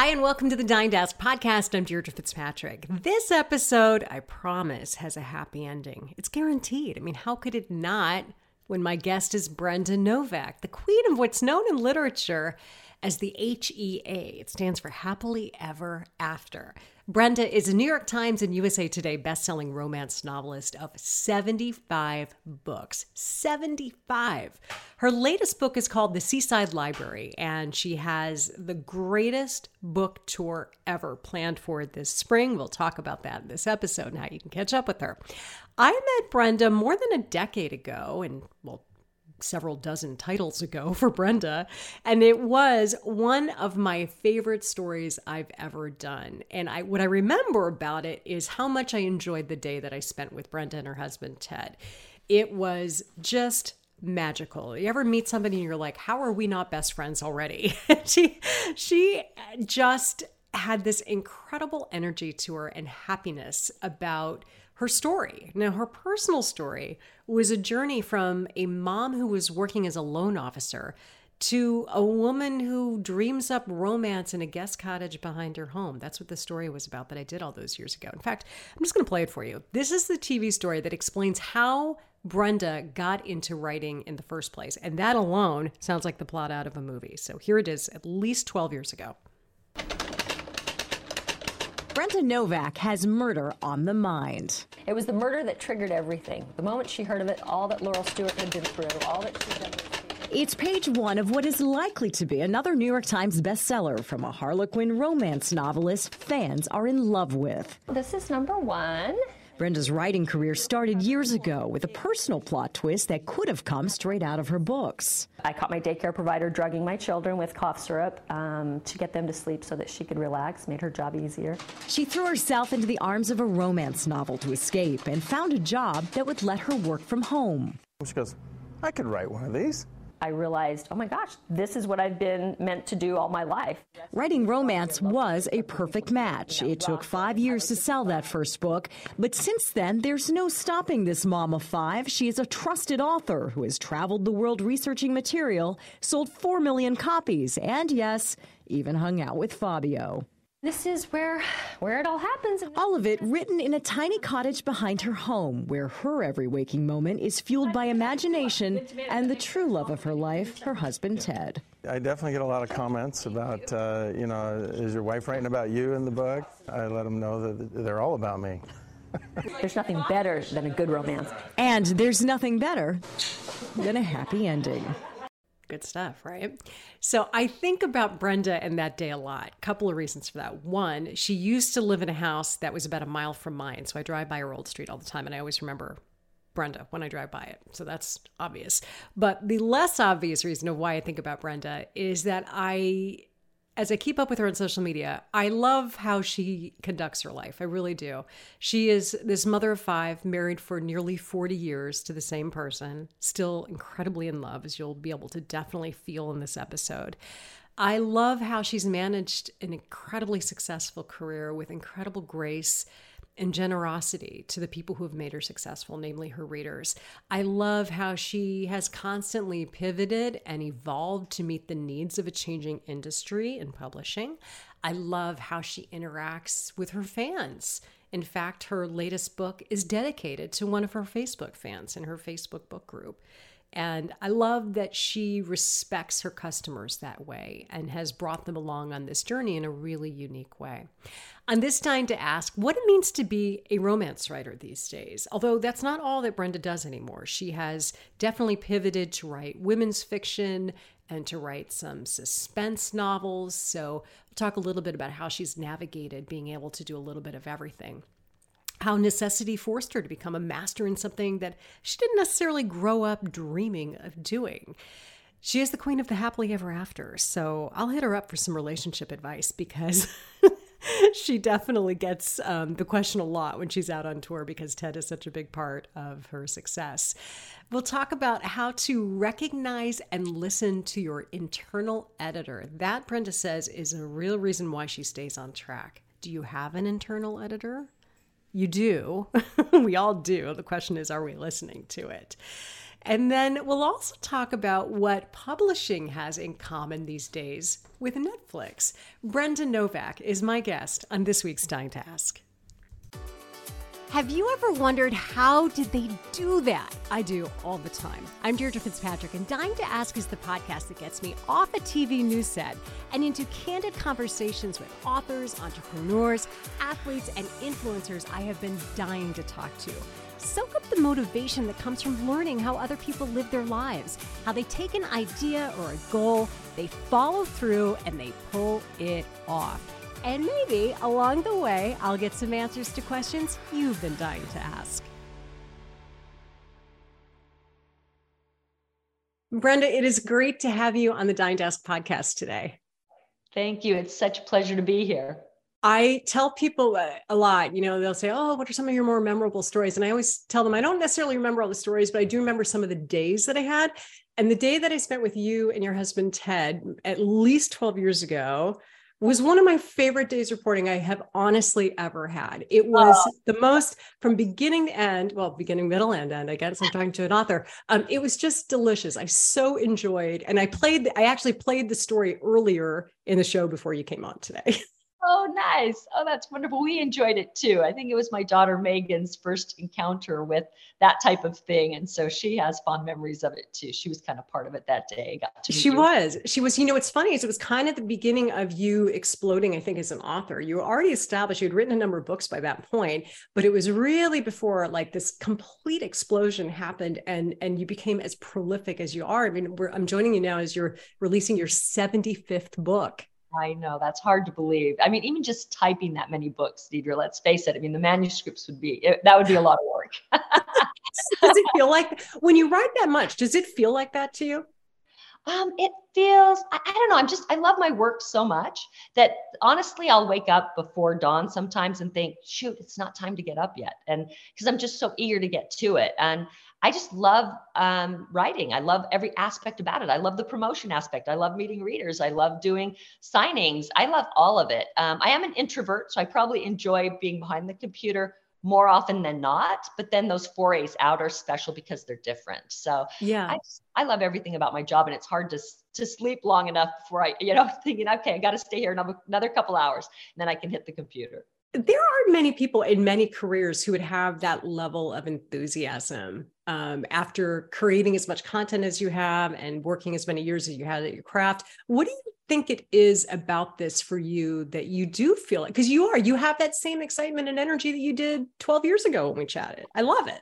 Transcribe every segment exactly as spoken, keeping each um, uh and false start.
Hi, and welcome to the Dying to Ask Podcast. I'm Deirdre Fitzpatrick. This episode, I promise, has a happy ending. It's guaranteed. I mean, how could it not when my guest is Brenda Novak, the queen of what's known in literature as the H E A. It stands for Happily Ever After. Brenda is a New York Times and U S A Today bestselling romance novelist of seventy-five books. seventy-five. Her latest book is called The Seaside Library, and she has the greatest book tour ever planned for this spring. We'll talk about that in this episode and how you can catch up with her. I met Brenda more than a decade ago, and well, several dozen titles ago for Brenda, and it was one of my favorite stories I've ever done. And I what I remember about it is how much I enjoyed the day that I spent with Brenda and her husband, Ted. It was just magical. You ever meet somebody and you're like, how are we not best friends already? she, she just had this incredible energy to her and happiness about her story. Now, her personal story was a journey from a mom who was working as a loan officer to a woman who dreams up romance in a guest cottage behind her home. That's what the story was about that I did all those years ago. In fact, I'm just going to play it for you. This is the T V story that explains how Brenda got into writing in the first place. And that alone sounds like the plot out of a movie. So here it is, at least twelve years ago. Brenda Novak has murder on the mind. It was the murder that triggered everything. The moment she heard of it, all that Laurel Stewart had been through, all that she'd ever seen. It's page one of what is likely to be another New York Times bestseller from a Harlequin romance novelist fans are in love with. This is number one. Brenda's writing career started years ago with a personal plot twist that could have come straight out of her books. I caught my daycare provider drugging my children with cough syrup um, to get them to sleep so that she could relax, made her job easier. She threw herself into the arms of a romance novel to escape and found a job that would let her work from home. She goes, I could write one of these. I realized, oh my gosh, this is what I've been meant to do all my life. Writing romance was a perfect match. It took five years to sell that first book, but since then, there's no stopping this mom of five. She is a trusted author who has traveled the world researching material, sold four million copies, and yes, even hung out with Fabio. This is where, where it all happens. All of it written in a tiny cottage behind her home, where her every waking moment is fueled by imagination and the true love of her life, her husband, Ted. I definitely get a lot of comments about, uh, you know, is your wife writing about you in the book? I let them know that they're all about me. There's nothing better than a good romance. And there's nothing better than a happy ending. Good stuff, right? So I think about Brenda and that day a lot. A couple of reasons for that. One, she used to live in a house that was about a mile from mine. So I drive by her old street all the time, and I always remember Brenda when I drive by it. So that's obvious. But the less obvious reason of why I think about Brenda is that I, as I keep up with her on social media, I love how she conducts her life. I really do. She is this mother of five, married for nearly forty years to the same person, still incredibly in love, as you'll be able to definitely feel in this episode. I love how she's managed an incredibly successful career with incredible grace and generosity to the people who have made her successful, namely her readers. I love how she has constantly pivoted and evolved to meet the needs of a changing industry in publishing. I love how she interacts with her fans. In fact, her latest book is dedicated to one of her Facebook fans in her Facebook book group. And I love that she respects her customers that way and has brought them along on this journey in a really unique way. On this Time to Ask, what it means to be a romance writer these days, although that's not all that Brenda does anymore. She has definitely pivoted to write women's fiction and to write some suspense novels. So we'll talk a little bit about how she's navigated being able to do a little bit of everything. How necessity forced her to become a master in something that she didn't necessarily grow up dreaming of doing. She is the queen of the happily ever after, so I'll hit her up for some relationship advice because she definitely gets um, the question a lot when she's out on tour because Ted is such a big part of her success. We'll talk about how to recognize and listen to your internal editor. That, Brenda says, is a real reason why she stays on track. Do you have an internal editor? You do. We all do. The question is, are we listening to it? And then we'll also talk about what publishing has in common these days with Netflix. Brenda Novak is my guest on this week's Dying to Ask. Have you ever wondered how did they do that? I do all the time. I'm Deirdre Fitzpatrick, and Dying to Ask is the podcast that gets me off a T V news set and into candid conversations with authors, entrepreneurs, athletes, and influencers I have been dying to talk to. Soak up the motivation that comes from learning how other people live their lives, how they take an idea or a goal, they follow through, and they pull it off. And maybe along the way, I'll get some answers to questions you've been dying to ask. Brenda, it is great to have you on the Dying to Ask podcast today. Thank you. It's such a pleasure to be here. I tell people a lot, you know, they'll say, oh, what are some of your more memorable stories? And I always tell them, I don't necessarily remember all the stories, but I do remember some of the days that I had. And the day that I spent with you and your husband, Ted, at least twelve years ago, was one of my favorite days reporting I have honestly ever had. It was oh. the most, from beginning to end, well, beginning, middle, and end, I guess I'm talking to an author. Um, it was just delicious. I so enjoyed, and I played, I actually played the story earlier in the show before you came on today. Oh, nice. Oh, that's wonderful. We enjoyed it too. I think it was my daughter Megan's first encounter with that type of thing. And so she has fond memories of it too. She was kind of part of it that day. Got to she was, you. she was, you know, what's funny is it was kind of the beginning of you exploding, I think, as an author. You were already established, you'd written a number of books by that point, but it was really before like this complete explosion happened and, and you became as prolific as you are. I mean, we're, I'm joining you now as you're releasing your seventy-fifth book. I know, that's hard to believe. I mean, even just typing that many books, Deirdre, let's face it. I mean, the manuscripts would be, it, that would be a lot of work. Does it feel like, when you write that much, does it feel like that to you? Um, it feels, I, I don't know. I'm just, I love my work so much that honestly, I'll wake up before dawn sometimes and think, shoot, it's not time to get up yet. And because I'm just so eager to get to it. And I just love um, writing. I love every aspect about it. I love the promotion aspect. I love meeting readers. I love doing signings. I love all of it. Um, I am an introvert, so I probably enjoy being behind the computer more often than not, but then those forays out are special because they're different. So yeah, I, just, I love everything about my job, and it's hard to to sleep long enough before I, you know, thinking, okay, I got to stay here another, another couple hours, and then I can hit the computer. There are many people in many careers who would have that level of enthusiasm um, after creating as much content as you have and working as many years as you had at your craft. What do you think it is about this for you that you do feel like? Because you are, you have that same excitement and energy that you did twelve years ago when we chatted. I love it.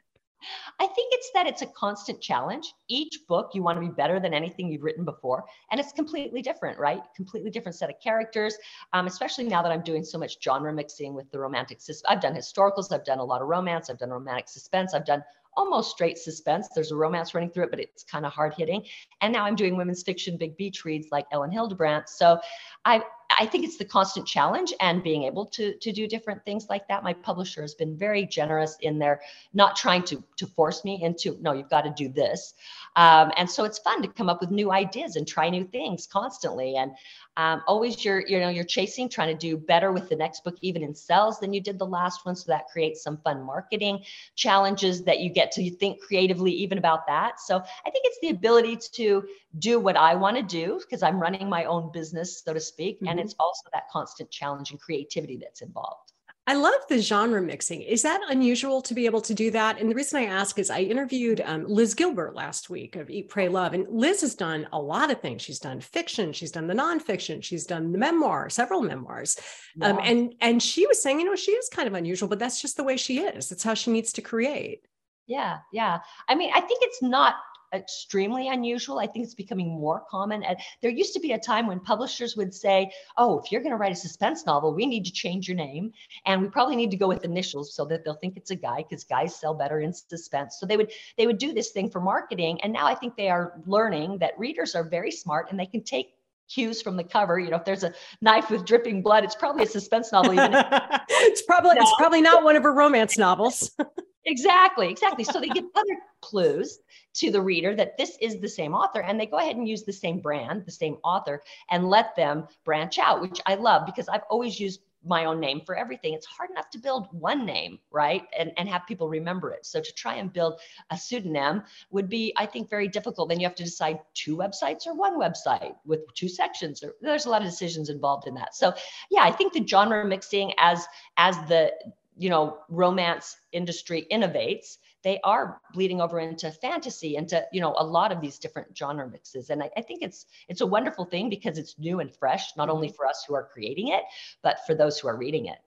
I think it's that it's a constant challenge. Each book, you want to be better than anything you've written before. And it's completely different, right? Completely different set of characters, um, especially now that I'm doing so much genre mixing with the romantic suspense. I've done historicals. I've done a lot of romance. I've done romantic suspense. I've done almost straight suspense. There's a romance running through it, but it's kind of hard hitting. And now I'm doing women's fiction, big beach reads like Elin Hilderbrand. So I I think it's the constant challenge and being able to, to do different things like that. My publisher has been very generous in their not trying to, to force me into, no, you've got to do this. Um, and so it's fun to come up with new ideas and try new things constantly. And um, always you're, you know, you're chasing, trying to do better with the next book, even in sales than you did the last one. So that creates some fun marketing challenges that you get to think creatively even about that. So I think it's the ability to do what I want to do because I'm running my own business, so to speak. Mm-hmm. And it's also that constant challenge and creativity that's involved. I love the genre mixing. Is that unusual to be able to do that? And the reason I ask is I interviewed um, Liz Gilbert last week of Eat, Pray, Love. And Liz has done a lot of things. She's done fiction. She's done the nonfiction. She's done the memoir, several memoirs. Yeah. Um, and, and she was saying, you know, she is kind of unusual, but that's just the way she is. It's how she needs to create. Yeah. Yeah. I mean, I think it's not extremely unusual. I think it's becoming more common. And there used to be a time when publishers would say, oh, if you're going to write a suspense novel, we need to change your name. And we probably need to go with initials so that they'll think it's a guy because guys sell better in suspense. So they would, they would do this thing for marketing. And now I think they are learning that readers are very smart and they can take cues from the cover. You know, if there's a knife with dripping blood, it's probably a suspense novel. Even if- it's probably, no. It's probably not one of her romance novels. Exactly, exactly. So they give other clues to the reader that this is the same author, and they go ahead and use the same brand, the same author, and let them branch out, which I love because I've always used my own name for everything. It's hard enough to build one name, right? And, and have people remember it. So to try and build a pseudonym would be, I think, very difficult. Then you have to decide two websites or one website with two sections. Or, there's a lot of decisions involved in that. So yeah, I think the genre mixing as, as the, you know, romance industry innovates, they are bleeding over into fantasy, into, you know, a lot of these different genre mixes. And I, I think it's, it's a wonderful thing because it's new and fresh, not only for us who are creating it, but for those who are reading it.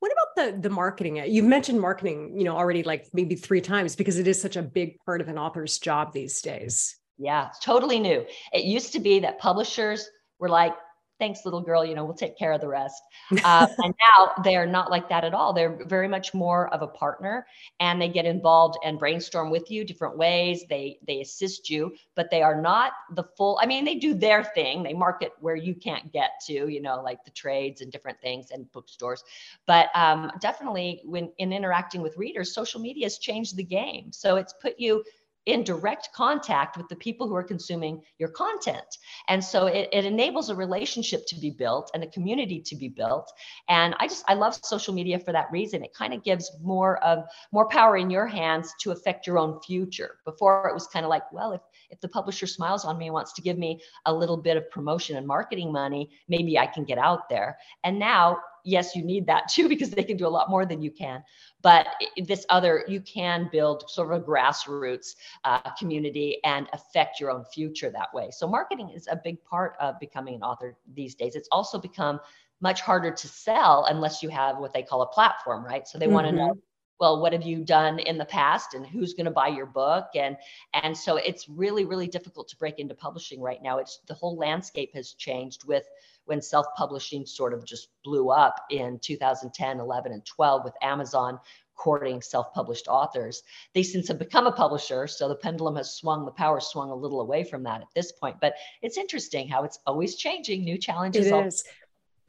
What about the, the marketing? You've mentioned marketing, you know, already like maybe three times because it is such a big part of an author's job these days. Yeah, totally new. It used to be that publishers were like, thanks, little girl, you know, we'll take care of the rest. Uh, and now they're not like that at all. They're very much more of a partner, and they get involved and brainstorm with you different ways. They, they assist you, but they are not the full, I mean, they do their thing. They market where you can't get to, you know, like the trades and different things and bookstores. But um, definitely when in interacting with readers, social media has changed the game. So it's put you in direct contact with the people who are consuming your content. And so it, it enables a relationship to be built and a community to be built. And I just, I love social media for that reason. It kind of gives more of more power in your hands to affect your own future. Before it was kind of like, well, if, if the publisher smiles on me and wants to give me a little bit of promotion and marketing money, maybe I can get out there. And now, yes, you need that too, because they can do a lot more than you can. But this other, you can build sort of a grassroots uh, community and affect your own future that way. So marketing is a big part of becoming an author these days. It's also become much harder to sell unless you have what they call a platform, right? So they mm-hmm. want to know, well, what have you done in the past and who's going to buy your book? And, and so it's really, really difficult to break into publishing right now. It's the whole landscape has changed with when self-publishing sort of just blew up in two thousand ten, eleven, and twelve with Amazon courting self-published authors. They since have become a publisher, so the pendulum has swung, the power swung a little away from that at this point. But it's interesting how it's always changing, new challenges. It is.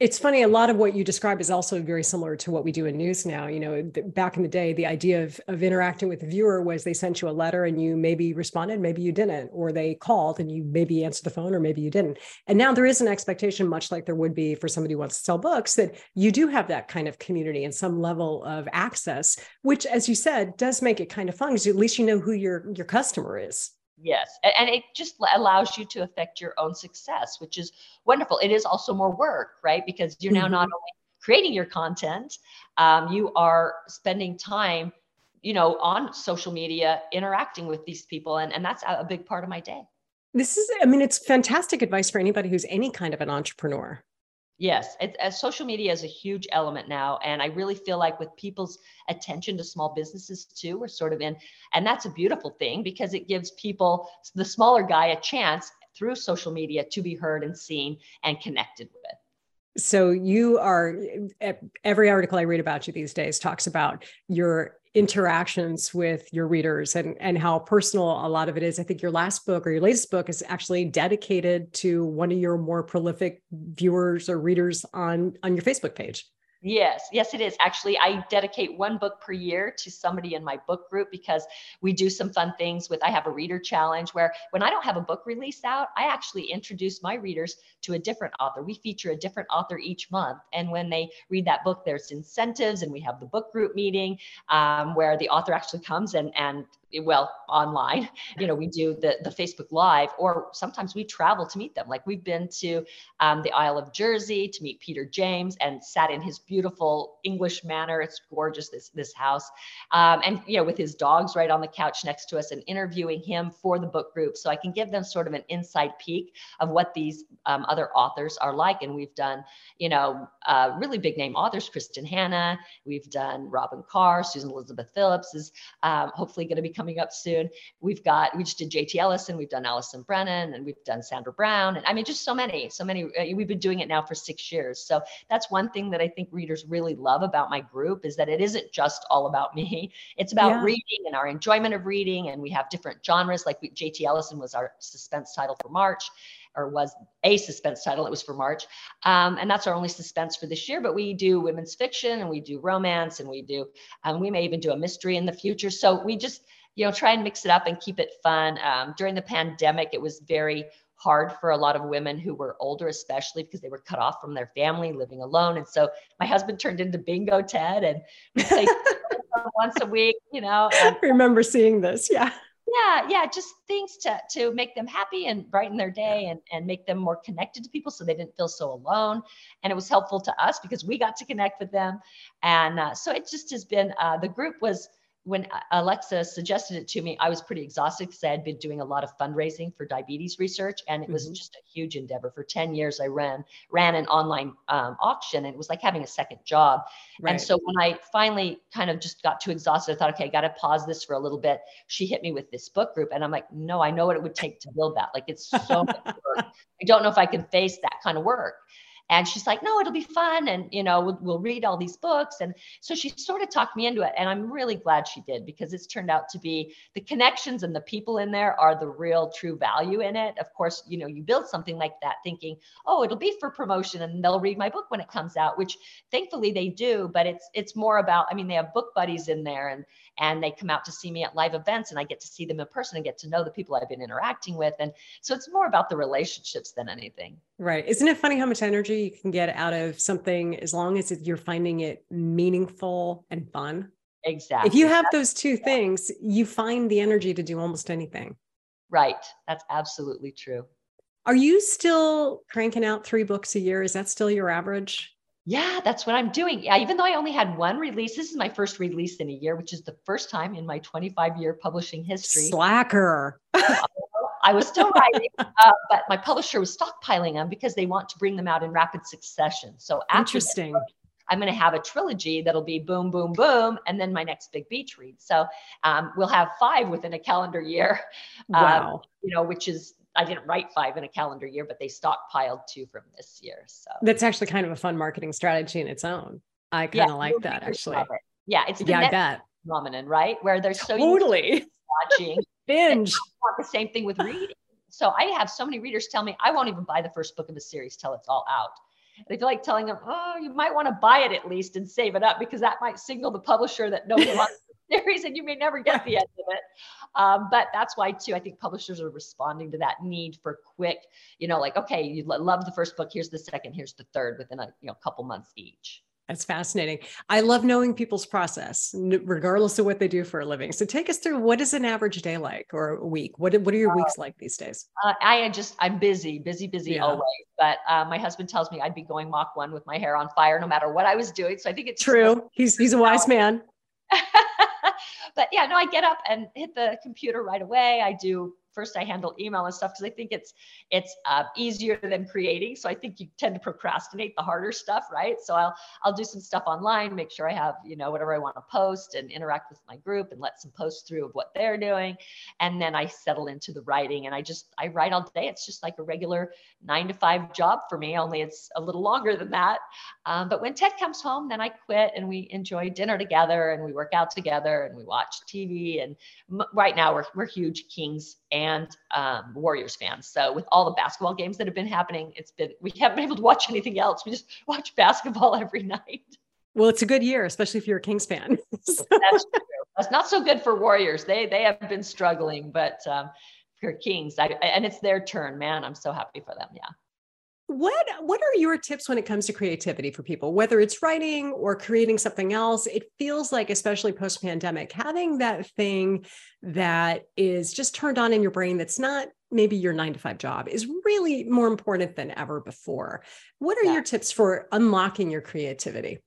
It's funny, a lot of what you describe is also very similar to what we do in news now. You know, back in the day, the idea of, of interacting with a viewer was they sent you a letter and you maybe responded, maybe you didn't, or they called and you maybe answered the phone or maybe you didn't. And now there is an expectation, much like there would be for somebody who wants to sell books, that you do have that kind of community and some level of access, which, as you said, does make it kind of fun because at least you know who your, your customer is. Yes. And it just allows you to affect your own success, which is wonderful. It is also more work, right? Because you're now not only creating your content, um, you are spending time, you know, on social media, interacting with these people. And, and that's a big part of my day. This is, I mean, it's fantastic advice for anybody who's any kind of an entrepreneur. Yes, it's, uh, social media is a huge element now. And I really feel like with people's attention to small businesses too, we're sort of in, and that's a beautiful thing because it gives people, the smaller guy, a chance through social media to be heard and seen and connected with. So you are, every article I read about you these days talks about your interactions with your readers and, and how personal a lot of it is. I think your last book or your latest book is actually dedicated to one of your more prolific viewers or readers on, on your Facebook page. Yes. Yes, it is. Actually, I dedicate one book per year to somebody in my book group because we do some fun things with, I have a reader challenge where when I don't have a book release out, I actually introduce my readers to a different author. We feature a different author each month. And when they read that book, there's incentives and we have the book group meeting um, where the author actually comes and, and well, online, you know, we do the, the Facebook Live, or sometimes we travel to meet them. Like we've been to um, the Isle of Jersey to meet Peter James and sat in his beautiful English manor. It's gorgeous, this, this house. Um, and, you know, with his dogs right on the couch next to us and interviewing him for the book group. So I can give them sort of an inside peek of what these um, other authors are like. And we've done, you know, uh, really big name authors, Kristin Hannah, we've done Robin Carr, Susan Elizabeth Phillips is um, hopefully going to become coming up soon. We've got, we just did J T Ellison, we've done Allison Brennan, and we've done Sandra Brown. And I mean, just so many, so many, we've been doing it now for six years. So that's one thing that I think readers really love about my group is that it isn't just all about me. It's about yeah. reading and our enjoyment of reading. And we have different genres. Like we, J T Ellison was our suspense title for March, or was a suspense title. It was for March. Um, and that's our only suspense for this year, but we do women's fiction and we do romance and we do, and um, we may even do a mystery in the future. So we just, you know, try and mix it up and keep it fun. Um, during the pandemic, it was very hard for a lot of women who were older, especially because they were cut off from their family, living alone. And so my husband turned into Bingo Ted, and we'd play once a week, you know. And, I remember seeing this. Yeah. Yeah. Yeah. Just things to, to make them happy and brighten their day and, and make them more connected to people so they didn't feel so alone. And it was helpful to us because we got to connect with them. And uh, so it just has been, uh, the group was, when Alexa suggested it to me, I was pretty exhausted because I had been doing a lot of fundraising for diabetes research. And it was mm-hmm. just a huge endeavor. For ten years, I ran, ran an online um, auction, and it was like having a second job. Right. And so when I finally kind of just got too exhausted, I thought, okay, I got to pause this for a little bit. She hit me with this book group, and I'm like, no, I know what it would take to build that. Like, it's so much work. I don't know if I can face that kind of work. And she's like, no, it'll be fun. And, you know, we'll, we'll read all these books. And so she sort of talked me into it. And I'm really glad she did, because it's turned out to be the connections and the people in there are the real true value in it. Of course, you know, you build something like that thinking, oh, it'll be for promotion and they'll read my book when it comes out, which thankfully they do. But it's it's more about, I mean, they have book buddies in there, and and they come out to see me at live events, and I get to see them in person and get to know the people I've been interacting with. And so it's more about the relationships than anything. Right. Isn't it funny how much energy you can get out of something as long as you're finding it meaningful and fun? Exactly. If you have That's, those two yeah. things, you find the energy to do almost anything. Right. That's absolutely true. Are you still cranking out three books a year? Is that still your average? Yeah, that's what I'm doing. Yeah, even though I only had one release, this is my first release in a year, which is the first time in my twenty-five year publishing history. Slacker. I was still writing, uh, but my publisher was stockpiling them because they want to bring them out in rapid succession. So after Interesting. That, I'm going to have a trilogy that'll be boom, boom, boom, and then my next big beach read. So um, we'll have five within a calendar year. Um, wow. You know, which is, I didn't write five in a calendar year, but they stockpiled two from this year. So that's actually kind of a fun marketing strategy in its own. I kind of yeah, like that actually. It. Yeah, it's the yeah, Netflix phenomenon, right? Where they're so totally used to watching. Binge. The same thing with reading. So I have so many readers tell me, I won't even buy the first book of a series till it's all out. They feel like telling them, oh, you might want to buy it at least and save it up, because that might signal the publisher that no one wants the series and you may never get the end of it. Um, but that's why too, I think publishers are responding to that need for quick, you know, like, okay, you love the first book. Here's the second, here's the third within a you know couple months each. That's fascinating. I love knowing people's process, regardless of what they do for a living. So take us through, what is an average day like, or a week? What What are your uh, weeks like these days? Uh, I just, I'm busy, busy, busy yeah. always. But uh, my husband tells me I'd be going Mach one with my hair on fire, no matter what I was doing. So I think it's true. Just, he's He's a wise man. But yeah, no, I get up and hit the computer right away. I do. First, I handle email and stuff because I think it's it's uh, easier than creating. So I think you tend to procrastinate the harder stuff, right? So I'll I'll do some stuff online, make sure I have you know whatever I want to post, and interact with my group and let some posts through of what they're doing, and then I settle into the writing. And I just I write all day. It's just like a regular nine to five job for me, only it's a little longer than that. Um, but when Ted comes home, then I quit, and we enjoy dinner together, and we work out together, and we watch T V. And m- right now we're we're huge Kings and and um, Warriors fans. So with all the basketball games that have been happening, it's been, we haven't been able to watch anything else. We just watch basketball every night. Well, it's a good year, especially if you're a Kings fan. That's true. That's not so good for Warriors. They, they have been struggling, but um, for Kings, I, and it's their turn, man. I'm so happy for them. Yeah. What, what are your tips when it comes to creativity for people, whether it's writing or creating something else? It feels like, especially post-pandemic, having that thing that is just turned on in your brain that's not maybe your nine to five job is really more important than ever before. What are yeah. your tips for unlocking your creativity?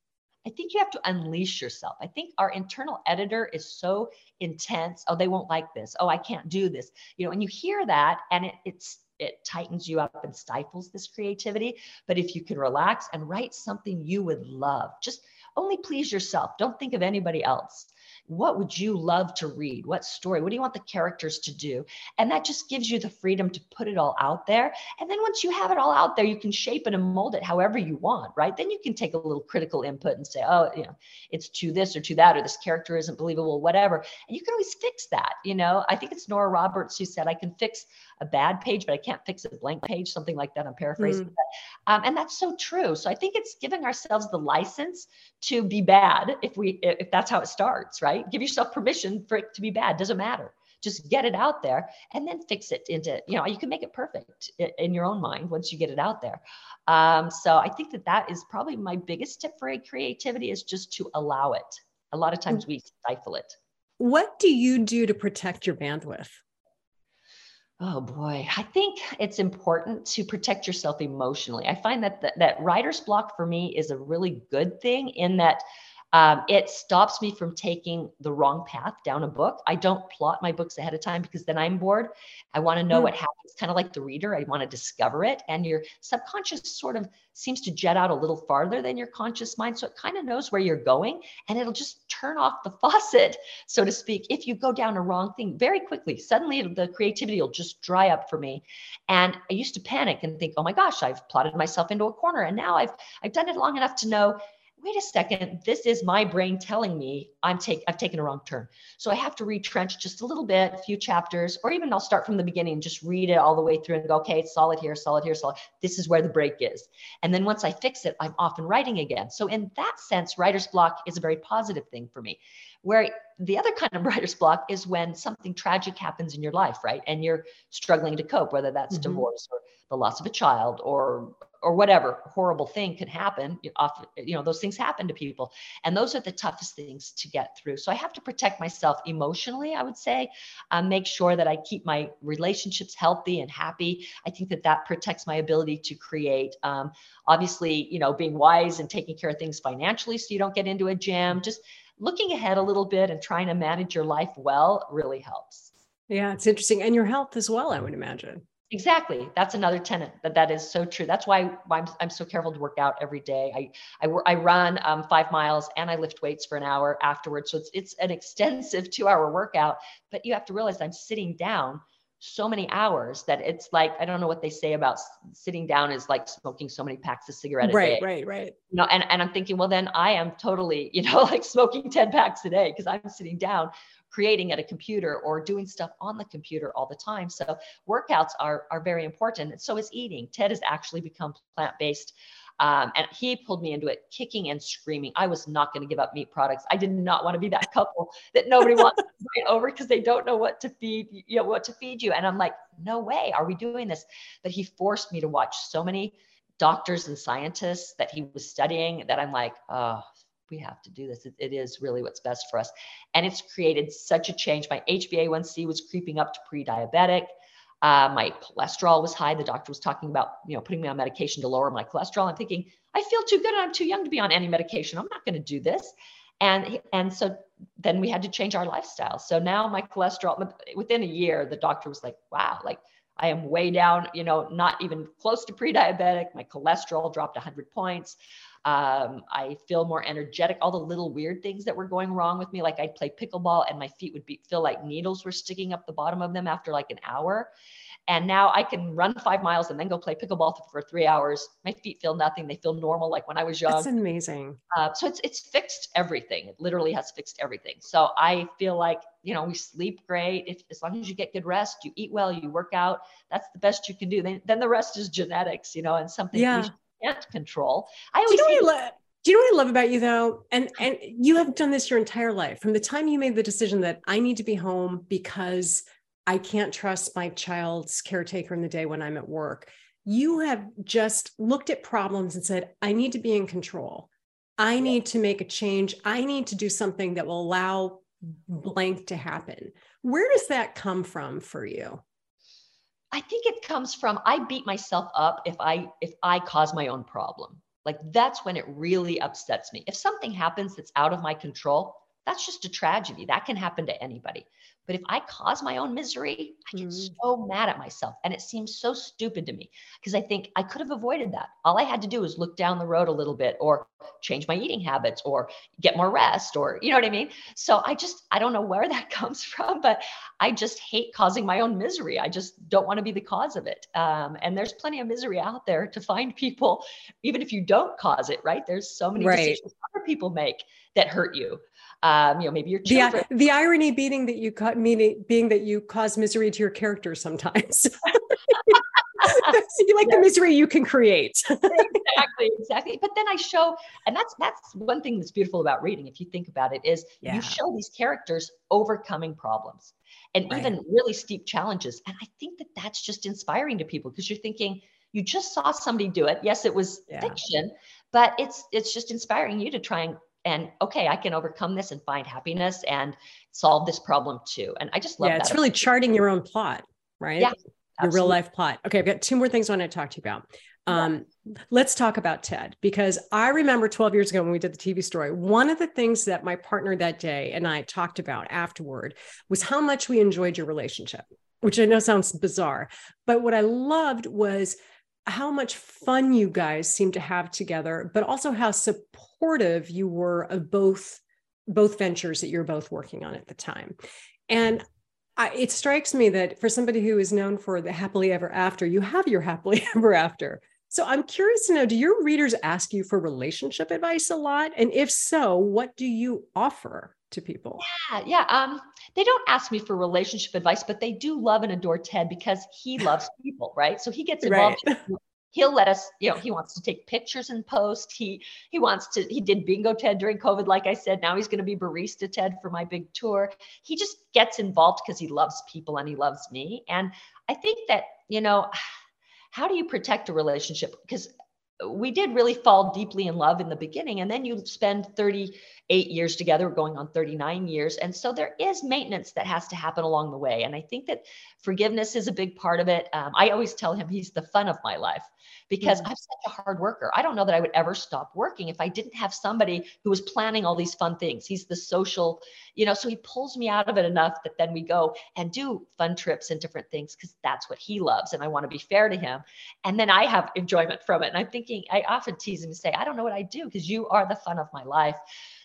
I think you have to unleash yourself. I think our internal editor is so intense. Oh, they won't like this. Oh, I can't do this. You know, and you hear that and it, it's It tightens you up and stifles this creativity. But if you can relax and write something you would love, just only please yourself. Don't think of anybody else. What would you love to read? What story? What do you want the characters to do? And that just gives you the freedom to put it all out there. And then once you have it all out there, you can shape it and mold it however you want, right? Then you can take a little critical input and say, oh, you know, it's to this or to that, or this character isn't believable, whatever. And you can always fix that. You know, I think it's Nora Roberts who said, I can fix a bad page, but I can't fix a blank page, something like that. I'm paraphrasing mm. that. Um, and that's so true. So I think it's giving ourselves the license to be bad if we, if that's how it starts, right? Give yourself permission for it to be bad. Doesn't matter. just get it out there and then fix it into, you know, you can make it perfect in your own mind once you get it out there. Um, so I think that that is probably my biggest tip for creativity, is just to allow it. A lot of times we stifle it. What do you do to protect your bandwidth? Oh boy, I think it's important to protect yourself emotionally. I find that th- that writer's block for me is a really good thing, in that um, it stops me from taking the wrong path down a book. I don't plot my books ahead of time because then I'm bored. I want to know mm. what happens, kind of like the reader. I want to discover it. And your subconscious sort of seems to jet out a little farther than your conscious mind. So it kind of knows where you're going, and it'll just turn off the faucet, so to speak, if you go down a wrong thing very quickly. Suddenly the creativity will just dry up for me. And I used to panic and think, oh my gosh, I've plotted myself into a corner. And now I've I've done it long enough to know, wait a second, this is my brain telling me I'm take, I've taken a wrong turn. So I have to retrench just a little bit, a few chapters, or even I'll start from the beginning, just read it all the way through and go, okay, it's solid here, solid here, solid. This is where the break is. And then once I fix it, I'm off and writing again. So in that sense, writer's block is a very positive thing for me. Where the other kind of writer's block is when something tragic happens in your life, right? And you're struggling to cope, whether that's mm-hmm. divorce or the loss of a child or or whatever horrible thing could happen. Often, you know, those things happen to people. And those are the toughest things to get through. So I have to protect myself emotionally, I would say, um, make sure that I keep my relationships healthy and happy. I think that that protects my ability to create. Um, obviously, you know, being wise and taking care of things financially so you don't get into a jam, just looking ahead a little bit and trying to manage your life well really helps. Yeah, it's interesting. And your health as well, I would imagine. Exactly. That's another tenet, but that is so true. That's why I'm, I'm so careful to work out every day. I, I, I run um, five miles and I lift weights for an hour afterwards. So it's, it's an extensive two hour workout, but you have to realize I'm sitting down so many hours that it's like, I don't know what they say about sitting down is like smoking so many packs of cigarettes a day. Right, right, right. You know, and, and I'm thinking, well, then I am totally, you know, like smoking ten packs a day because I'm sitting down creating at a computer or doing stuff on the computer all the time. So workouts are, are very important. And so is eating. Ted has actually become plant-based. Um, and he pulled me into it kicking and screaming. I was not going to give up meat products. I did not want to be that couple that nobody wants to fight over because they don't know what to feed, you know, what to feed you. And I'm like, no way are we doing this. But he forced me to watch so many doctors and scientists that he was studying that I'm like, oh, we have to do this. It, it is really what's best for us. And it's created such a change. My H B A one C was creeping up to pre-diabetic. Uh, my cholesterol was high. The doctor was talking about, you know, putting me on medication to lower my cholesterol. I'm thinking, I feel too good. And I'm too young to be on any medication. I'm not going to do this. And, and so then we had to change our lifestyle. So now my cholesterol, within a year, the doctor was like, wow, like I am way down, you know, not even close to pre-diabetic. My cholesterol dropped a hundred points. Um, I feel more energetic, all the little weird things that were going wrong with me. Like I'd play pickleball and my feet would be, feel like needles were sticking up the bottom of them after like an hour. And now I can run five miles and then go play pickleball for three hours. My feet feel nothing. They feel normal. Like when I was young. That's amazing. Uh, so it's, it's fixed everything. It literally has fixed everything. So I feel like, you know, we sleep great. If, as long as you get good rest, you eat well, you work out, that's the best you can do. Then, then the rest is genetics, you know, and something yeah. we can't control. I always do you, know I lo- do you know what I love about you though? And, and you have done this your entire life. From the time you made the decision that I need to be home because I can't trust my child's caretaker in the day when I'm at work, you have just looked at problems and said, I need to be in control. I need to make a change. I need to do something that will allow blank to happen. Where does that come from for you? I think it comes from, I beat myself up if I, if I cause my own problem. Like that's when it really upsets me. If something happens that's out of my control, that's just a tragedy. That can happen to anybody. But if I cause my own misery, I get mm. so mad at myself. And it seems so stupid to me because I think I could have avoided that. All I had to do was look down the road a little bit or change my eating habits or get more rest or, you know what I mean? So I just, I don't know where that comes from, but I just hate causing my own misery. I just don't want to be the cause of it. Um, and there's plenty of misery out there to find people, even if you don't cause it, right? There's so many right. decisions other people make that hurt you. Um, you know, maybe your children. The, the irony being that you ca- meaning being that you cause misery to your characters sometimes. You like yeah. the misery you can create. Exactly, exactly. But then I show, and that's that's one thing that's beautiful about reading, if you think about it, is yeah. you show these characters overcoming problems and right. even really steep challenges. And I think that that's just inspiring to people, because you're thinking, you just saw somebody do it. Yes, it was yeah. fiction, but it's it's just inspiring you to try and And okay, I can overcome this and find happiness and solve this problem too. And I just love yeah, that. It's really charting your own plot, right? Yeah, your real life plot. Okay. I've got two more things I want to talk to you about. Um, yeah. Let's talk about Ted, because I remember twelve years ago when we did the T V story, one of the things that my partner that day and I talked about afterward was how much we enjoyed your relationship, which I know sounds bizarre, but what I loved was how much fun you guys seem to have together, but also how supportive you were of both, both ventures that you're both working on at the time. And I, it strikes me that for somebody who is known for the happily ever after, you have your happily ever after. So I'm curious to know, do your readers ask you for relationship advice a lot? And if so, what do you offer to people? Yeah. Yeah. Um, they don't ask me for relationship advice, but they do love and adore Ted because he loves people, right? So he gets involved. Right. He'll let us, you know, he wants to take pictures and post. He, he wants to, he did Bingo Ted during COVID. Like I said, now he's going to be Barista Ted for my big tour. He just gets involved because he loves people and he loves me. And I think that, you know, how do you protect a relationship? Because we did really fall deeply in love in the beginning. And then you spend thirty-eight years together, going on thirty-nine years. And so there is maintenance that has to happen along the way. And I think that forgiveness is a big part of it. Um, I always tell him he's the fun of my life because mm-hmm. I'm such a hard worker. I don't know that I would ever stop working if I didn't have somebody who was planning all these fun things. He's the social, you know, so he pulls me out of it enough that then we go and do fun trips and different things because that's what he loves. And I want to be fair to him. And then I have enjoyment from it. And I'm thinking, I often tease him and say, I don't know what I do because you are the fun of my life.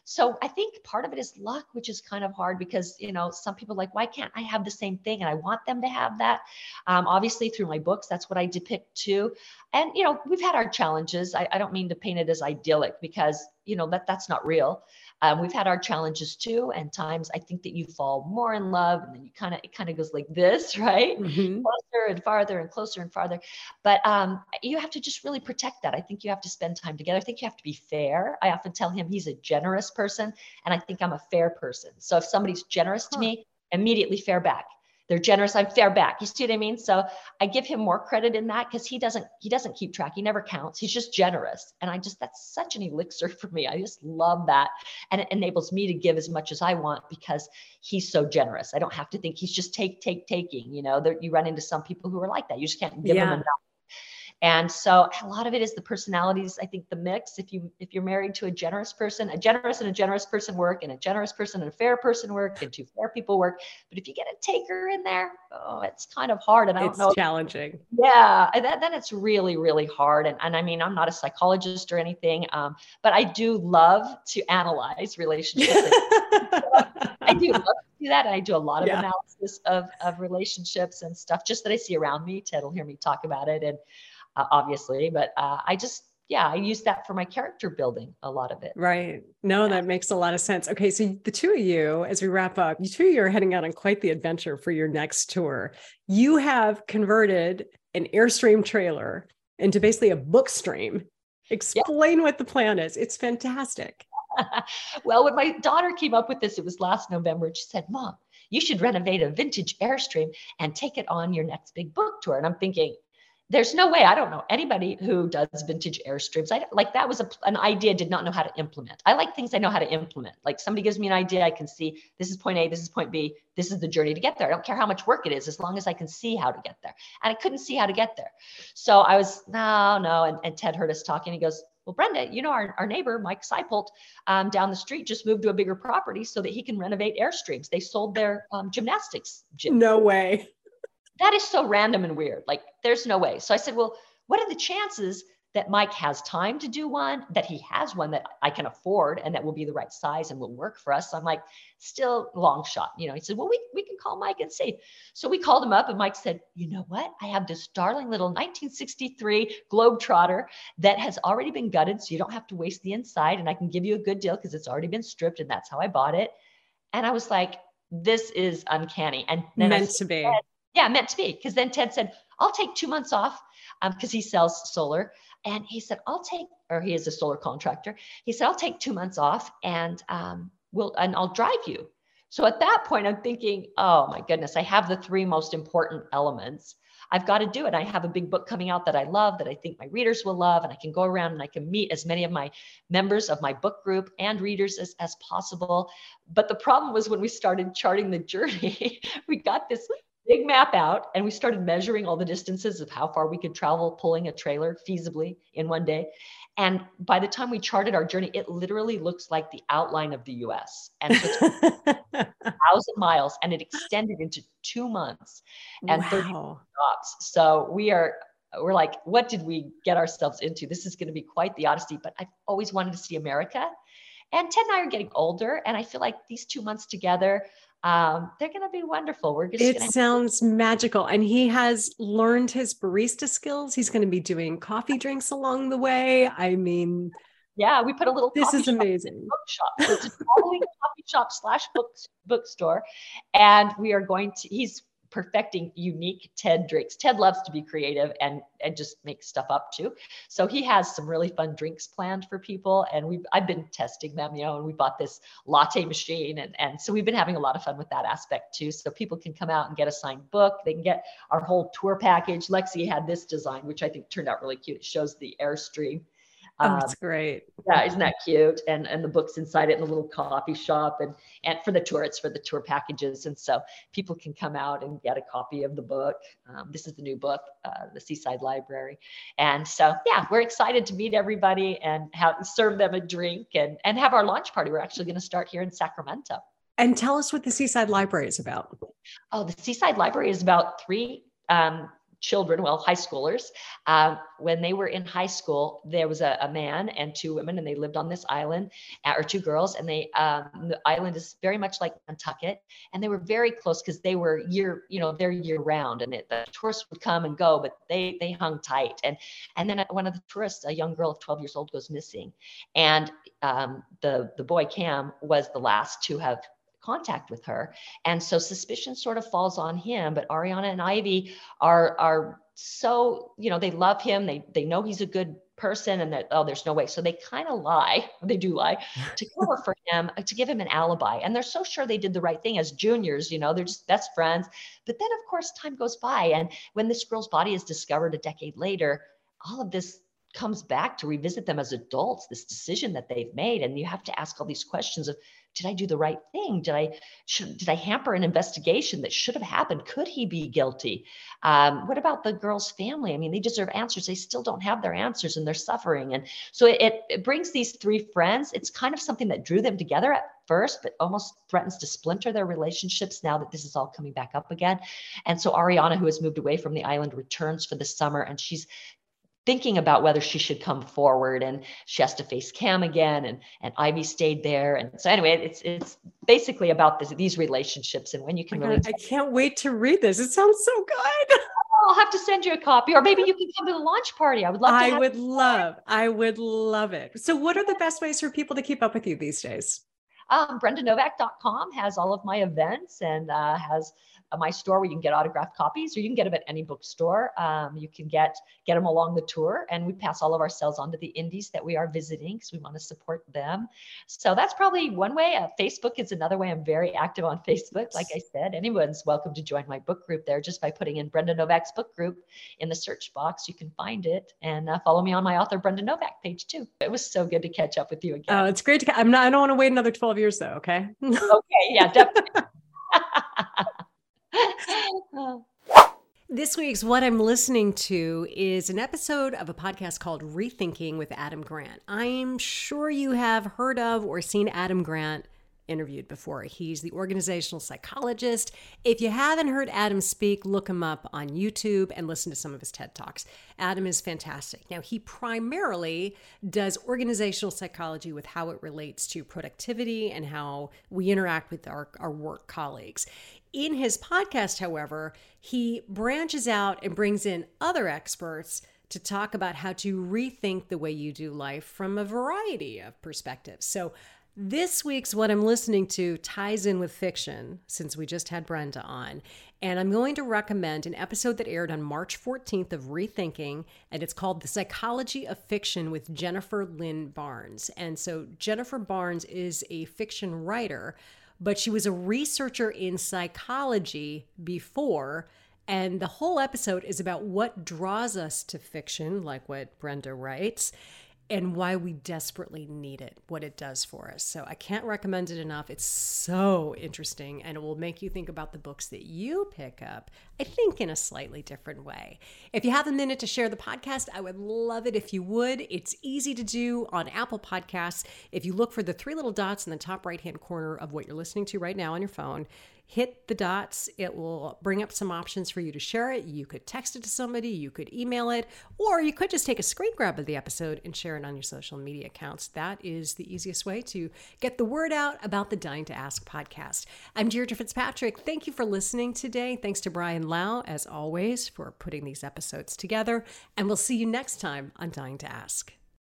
So I think part of it is luck, which is kind of hard because, you know, some people are like, why can't I have the same thing? And I want them to have that. Um, obviously through my books, that's what I depict too. And, you know, we've had our challenges. I, I don't mean to paint it as idyllic because, you know, that that's not real. Um, we've had our challenges too. And times I think that you fall more in love and then you kind of, it kind of goes like this, right? Mm-hmm. Closer and farther and closer and farther. But um, you have to just really protect that. I think you have to spend time together. I think you have to be fair. I often tell him he's a generous person. And I think I'm a fair person. So if somebody's generous huh. to me, immediately fair back. They're generous, I'm fair back. You see what I mean? So I give him more credit in that because he doesn't, he doesn't keep track. He never counts. He's just generous. And I just, that's such an elixir for me. I just love that. And it enables me to give as much as I want because he's so generous. I don't have to think he's just take, take, taking, you know, there, you run into some people who are like that. You just can't give yeah. them enough. And so a lot of it is the personalities. I think the mix, if you, if you're married to a generous person, a generous and a generous person work, and a generous person and a fair person work, and two fair people work. But if you get a taker in there, oh, it's kind of hard. And I don't know. It's challenging. Yeah. That, then it's really, really hard. And, and I mean, I'm not a psychologist or anything, um, but I do love to analyze relationships. I do love to do that. And I do a lot of yeah. analysis of, of relationships and stuff just that I see around me. Ted will hear me talk about it. And Uh, obviously, but uh, I just, yeah, I use that for my character building, a lot of it. Right. No, yeah. that makes a lot of sense. Okay. So the two of you, as we wrap up, you two, you're heading out on quite the adventure for your next tour. You have converted an Airstream trailer into basically a book stream. Explain yeah. what the plan is. It's fantastic. Well, when my daughter came up with this, it was last November, and she said, Mom, you should renovate a vintage Airstream and take it on your next big book tour. And I'm thinking, there's no way. I don't know anybody who does vintage Airstreams. I like that was a, an idea I did not know how to implement. I like things I know how to implement. Like somebody gives me an idea, I can see this is point A, this is point B, this is the journey to get there. I don't care how much work it is, as long as I can see how to get there. And I couldn't see how to get there. So I was, no, no. And, and Ted heard us talking. He goes, well, Brenda, you know, our, our neighbor, Mike Seipolt, um, down the street just moved to a bigger property so that he can renovate Airstreams. They sold their um, gymnastics gym. No way. That is so random and weird. Like there's no way. So I said, well, what are the chances that Mike has time to do one, that he has one that I can afford and that will be the right size and will work for us? So I'm like, still long shot. You know, he said, well, we, we can call Mike and see. So we called him up and Mike said, you know what? I have this darling little nineteen sixty-three Globetrotter that has already been gutted. So you don't have to waste the inside and I can give you a good deal because it's already been stripped and that's how I bought it. And I was like, this is uncanny. And then meant to be. Yeah, meant to be. Because then Ted said, I'll take two months off because um, he sells solar. And he said, I'll take, or he is a solar contractor. He said, I'll take two months off and um, we'll, and I'll drive you. So at that point, I'm thinking, oh my goodness, I have the three most important elements. I've got to do it. I have a big book coming out that I love, that I think my readers will love. And I can go around and I can meet as many of my members of my book group and readers as, as possible. But the problem was when we started charting the journey, we got this big map out and we started measuring all the distances of how far we could travel, pulling a trailer feasibly in one day. And by the time we charted our journey, it literally looks like the outline of the U S and it's one thousand miles, and it extended into two months and wow. thirty stops. So we are, we're like, what did we get ourselves into? This is going to be quite the odyssey, but I've always wanted to see America. And Ted and I are getting older, and I feel like these two months together, Um, they're going to be wonderful. We're just it gonna- sounds magical. And he has learned his barista skills. He's going to be doing coffee drinks along the way. I mean, yeah, we put a little, this is amazing, bookshop. So it's a totally coffee shop slash book, bookstore. And we are going to, he's perfecting unique Ted drinks. Ted loves to be creative and, and just make stuff up too. So he has some really fun drinks planned for people. And we've, I've been testing them, you know, and we bought this latte machine. And, and so we've been having a lot of fun with that aspect too. So people can come out and get a signed book. They can get our whole tour package. Lexi had this design, which I think turned out really cute. It shows the Airstream. Oh, it's great. Um, yeah, isn't that cute? And and the books inside it in the little coffee shop, and and for the tour, it's for the tour packages. And so people can come out and get a copy of the book. Um, this is the new book, uh, The Seaside Library. And so, yeah, we're excited to meet everybody and have, serve them a drink and, and have our launch party. We're actually going to start here in Sacramento. And tell us what The Seaside Library is about. Oh, The Seaside Library is about three um children, well, high schoolers. Um, when they were in high school, there was a, a man and two women, and they lived on this island, or two girls, and they, um, the island is very much like Nantucket, and they were very close because they were year, you know, they're year round, and it, the tourists would come and go, but they they hung tight. And and then one of the tourists, a young girl of twelve years old, goes missing, and um, the the boy Cam was the last to have contact with her. And so suspicion sort of falls on him, but Ariana and Ivy are, are so, you know, they love him. They, they know he's a good person and that, oh, there's no way. So they kind of lie. They do lie to cover for him, to give him an alibi. And they're so sure they did the right thing as juniors, you know, they're just best friends. But then of course time goes by. And when this girl's body is discovered a decade later, all of this comes back to revisit them as adults, this decision that they've made. And you have to ask all these questions of, did I do the right thing? Did I should, did I hamper an investigation that should have happened? Could he be guilty? Um, what about the girl's family? I mean, they deserve answers. They still don't have their answers and they're suffering. And so it, it brings these three friends. It's kind of something that drew them together at first, but almost threatens to splinter their relationships now that this is all coming back up again. And so Ariana, who has moved away from the island, returns for the summer, and she's thinking about whether she should come forward, and she has to face Cam again, and, and Ivy stayed there. And so anyway, it's it's basically about this, these relationships and when you can oh really- God, I can't wait to read this. It sounds so good. I'll have to send you a copy, or maybe you can come to the launch party. I would love to. I have would you. love, I would love it. So what are the best ways for people to keep up with you these days? Um, brenda novak dot com has all of my events and uh, has my store where you can get autographed copies, or you can get them at any bookstore. Um, you can get get them along the tour, and we pass all of our sales on to the indies that we are visiting because we want to support them. So that's probably one way. Uh, Facebook is another way. I'm very active on Facebook. Like I said, anyone's welcome to join my book group there just by putting in Brenda Novak's book group in the search box. You can find it, and uh, follow me on my author Brenda Novak page too. It was so good to catch up with you again. Oh, it's great to. I'm not. I don't want to wait another twelve years though. Okay. Okay. Yeah. Definitely. This week's What I'm Listening To is an episode of a podcast called Rethinking with Adam Grant. I'm sure you have heard of or seen Adam Grant interviewed before. He's the organizational psychologist. If you haven't heard Adam speak, look him up on YouTube and listen to some of his TED Talks. Adam is fantastic. Now, he primarily does organizational psychology with how it relates to productivity and how we interact with our, our work colleagues. In his podcast, however, he branches out and brings in other experts to talk about how to rethink the way you do life from a variety of perspectives. So this week's What I'm Listening To ties in with fiction, since we just had Brenda on, And I'm going to recommend an episode that aired on March fourteenth of Rethinking, and it's called The Psychology of Fiction with Jennifer Lynn Barnes. And so Jennifer Barnes is a fiction writer, but she was a researcher in psychology before. And the whole episode is about what draws us to fiction, like what Brenda writes, and why we desperately need it, what it does for us. So I can't recommend it enough. It's so interesting, and it will make you think about the books that you pick up, I think in a slightly different way. If you have a minute to share the podcast, I would love it if you would. It's easy to do on Apple Podcasts. If you look for the three little dots in the top right-hand corner of what you're listening to right now on your phone, hit the dots. It will bring up some options for you to share it. You could text it to somebody, you could email it, or you could just take a screen grab of the episode and share it on your social media accounts. That is the easiest way to get the word out about the Dying to Ask podcast. I'm Deirdre Fitzpatrick. Thank you for listening today. Thanks to Brian Lau, as always, for putting these episodes together. And we'll see you next time on Dying to Ask.